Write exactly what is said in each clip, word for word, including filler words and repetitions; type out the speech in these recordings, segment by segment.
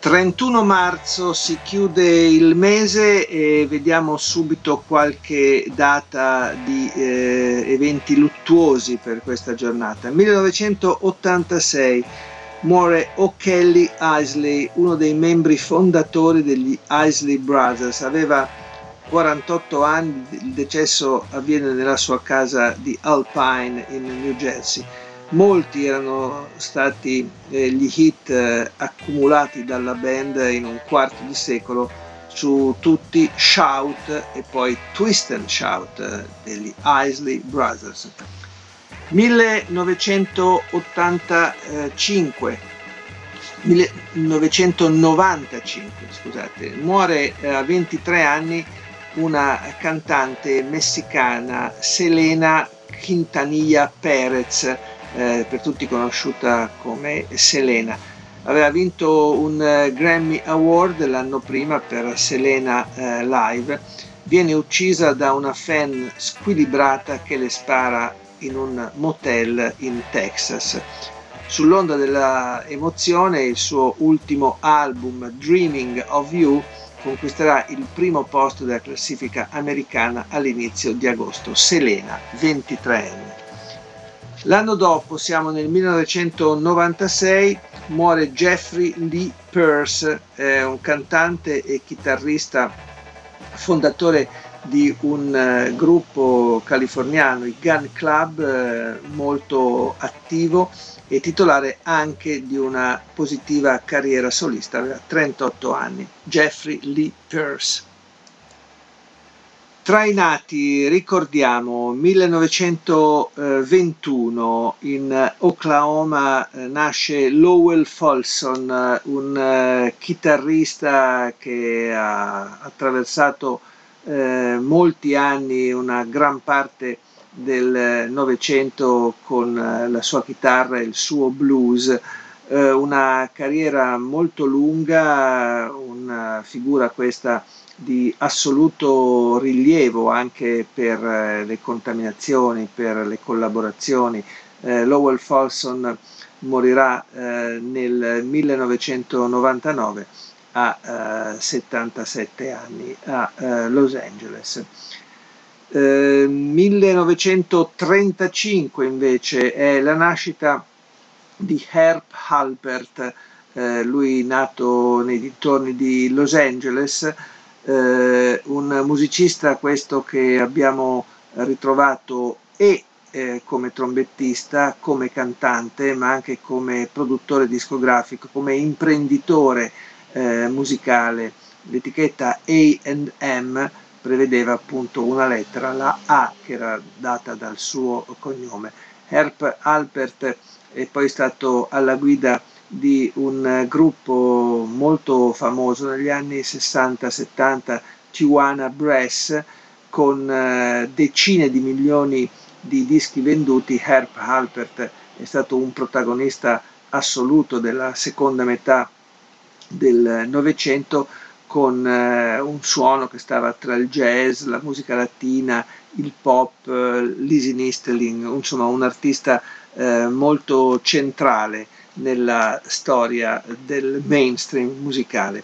trentuno marzo si chiude il mese e vediamo subito qualche data di eh, eventi luttuosi per questa giornata. millenovecentottantasei muore O'Kelly Isley, uno dei membri fondatori degli Isley Brothers. Aveva quarantotto anni, il decesso avviene nella sua casa di Alpine in New Jersey. Molti erano stati eh, gli hit eh, accumulati dalla band in un quarto di secolo, su tutti Shout e poi Twist and Shout eh, degli Isley Brothers. millenovecentottantacinque, millenovecentonovantacinque, scusate, muore eh, a ventitré anni una cantante messicana, Selena Quintanilla Perez, Eh, per tutti conosciuta come Selena. Aveva vinto un eh, Grammy Award l'anno prima per Selena eh, Live. Viene uccisa da una fan squilibrata che le spara in un motel in Texas. Sull'onda della emozione, il suo ultimo album Dreaming of You conquisterà il primo posto della classifica americana all'inizio di agosto. Selena, ventitré anni. L'anno dopo, siamo nel millenovecentonovantasei, muore Jeffrey Lee Pierce, eh, un cantante e chitarrista, fondatore di un eh, gruppo californiano, il Gun Club, eh, molto attivo e titolare anche di una positiva carriera solista. Aveva trentotto anni, Jeffrey Lee Pierce. Tra i nati ricordiamo millenovecentoventuno in Oklahoma nasce Lowell Fulson, un chitarrista che ha attraversato eh, molti anni, una gran parte del Novecento con la sua chitarra e il suo blues. Eh, una carriera molto lunga, una figura questa di assoluto rilievo anche per eh, le contaminazioni, per le collaborazioni. Eh, Lowell Fulson morirà eh, nel millenovecentonovantanove a eh, settantasette anni a eh, Los Angeles. Eh, millenovecentotrentacinque invece è la nascita di Herb Alpert, eh, lui nato nei dintorni di Los Angeles. Eh, un musicista questo che abbiamo ritrovato e eh, come trombettista, come cantante, ma anche come produttore discografico, come imprenditore eh, musicale. L'etichetta A and M prevedeva appunto una lettera, la A, che era data dal suo cognome. Herb Alpert è poi stato alla guida di un gruppo molto famoso negli anni sessanta settanta, Tijuana Brass, con decine di milioni di dischi venduti. Herb Alpert è stato un protagonista assoluto della seconda metà del Novecento, con un suono che stava tra il jazz, la musica latina, il pop, l'easy listening, insomma un artista molto centrale nella storia del mainstream musicale.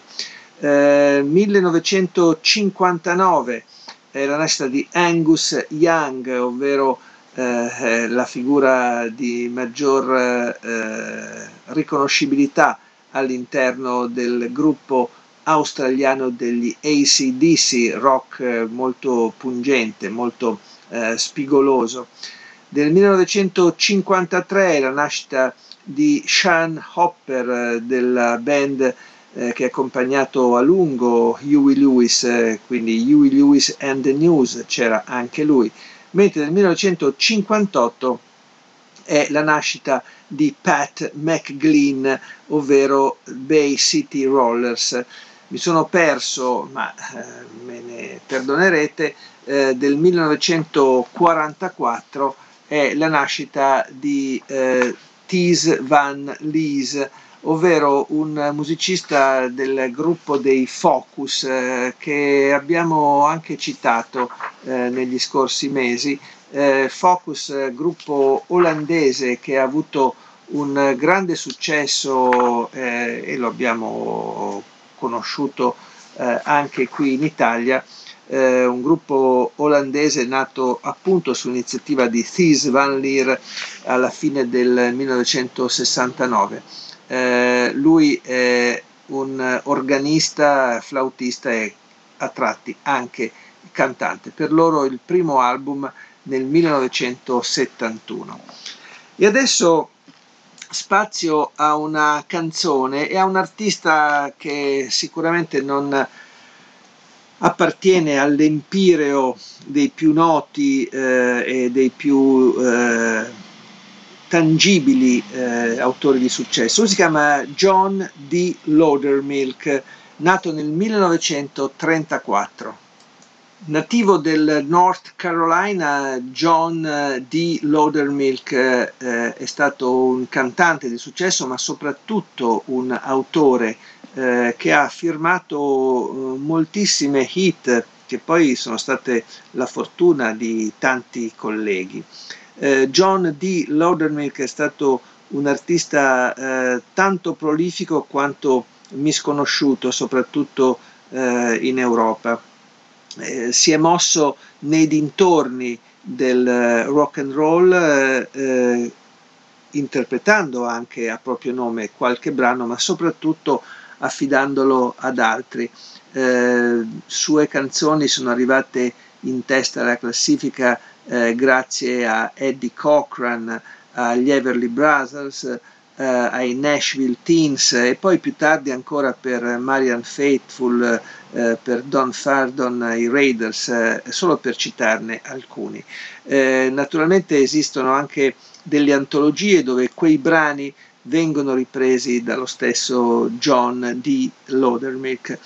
Eh, millenovecentocinquantanove è la nascita di Angus Young, ovvero eh, la figura di maggior eh, riconoscibilità all'interno del gruppo australiano degli A C D C, rock molto pungente, molto eh, spigoloso. Del millenovecentocinquantatré è la nascita di Sean Hopper, della band eh, che ha accompagnato a lungo Huey Lewis, eh, quindi Huey Lewis and the News, c'era anche lui. Mentre nel millenovecentocinquantotto è la nascita di Pat McGlynn, ovvero Bay City Rollers. Mi sono perso, ma eh, me ne perdonerete, eh, del millenovecentoquarantaquattro è la nascita di eh, Thijs van Leer, ovvero un musicista del gruppo dei Focus eh, che abbiamo anche citato eh, negli scorsi mesi. Eh, Focus, gruppo olandese che ha avuto un grande successo eh, e lo abbiamo conosciuto eh, anche qui in Italia, eh, un gruppo olandese nato appunto su iniziativa di Thijs van Leer alla fine del millenovecentosessantanove. Eh, lui è un organista, flautista e a tratti anche cantante. Per loro il primo album nel millenovecentosettantuno. E adesso spazio a una canzone e a un artista che sicuramente non appartiene all'empireo dei più noti eh, e dei più eh, tangibili eh, autori di successo. Lui si chiama John D. Loudermilk, nato nel millenovecentotrentaquattro. Nativo del North Carolina, John D. Loudermilk eh, è stato un cantante di successo, ma soprattutto un autore eh, che ha firmato eh, moltissime hit che poi sono state la fortuna di tanti colleghi. Eh, John D. Loudermilk è stato un artista eh, tanto prolifico quanto misconosciuto, soprattutto eh, in Europa. Eh, si è mosso nei dintorni del eh, rock and roll, eh, eh, interpretando anche a proprio nome qualche brano, ma soprattutto affidandolo ad altri. Eh, sue canzoni sono arrivate in testa alla classifica eh, grazie a Eddie Cochran, agli Everly Brothers, eh, ai Nashville Teens e poi più tardi ancora per Marianne Faithful, Eh, per Don Fardon, eh, i Raiders, eh, solo per citarne alcuni. Eh, naturalmente esistono anche delle antologie dove quei brani vengono ripresi dallo stesso John D. Loudermilk.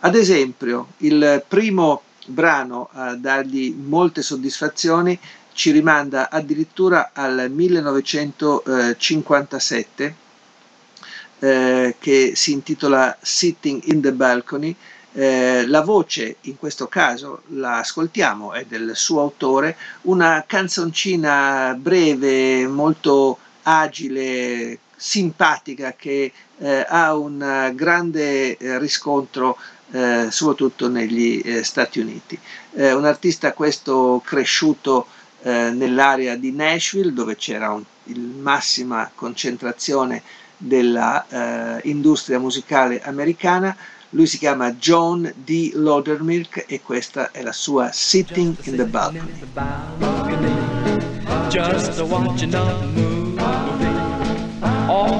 Ad esempio, il primo brano a dargli molte soddisfazioni ci rimanda addirittura al millenovecentocinquantasette, eh, che si intitola Sitting in the Balcony. Eh, la voce, in questo caso la ascoltiamo, è del suo autore, una canzoncina breve, molto agile, simpatica, che eh, ha un grande eh, riscontro eh, soprattutto negli eh, Stati Uniti. Eh, un artista questo cresciuto eh, nell'area di Nashville, dove c'era un, il massima concentrazione della eh, industria musicale americana. Lui si chiama John D. Loudermilk e questa è la sua Sitting in the Balcony. Just a watching a movie,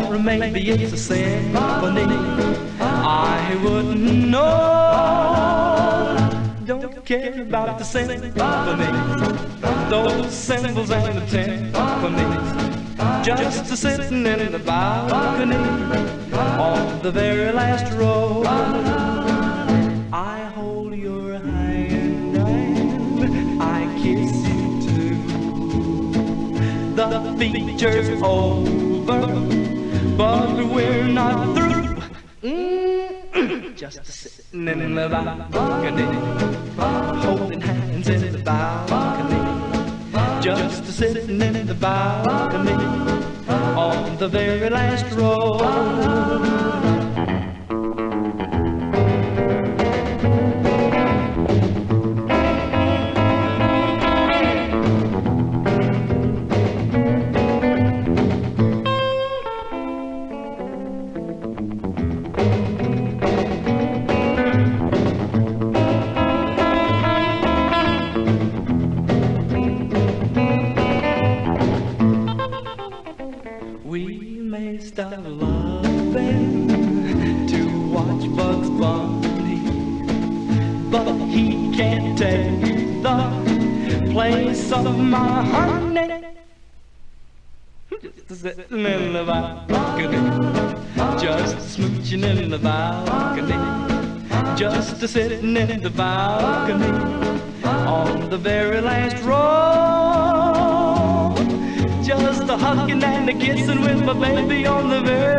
or maybe it's a symphony. I wouldn't know. Don't care about the symphony, those symbols and the timpani. Just a sitting in the balcony, on the very last row. I hold your hand and I kiss you too. The feature's over, but we're not through. Mm-hmm. Just sitting in the balcony, holding hands in the balcony. Just sitting in the balcony, on the very last row. sitting in the balcony, just smooching in the balcony, just a sitting in the balcony, on the very last row, just a hugging and a kissing with my baby on the very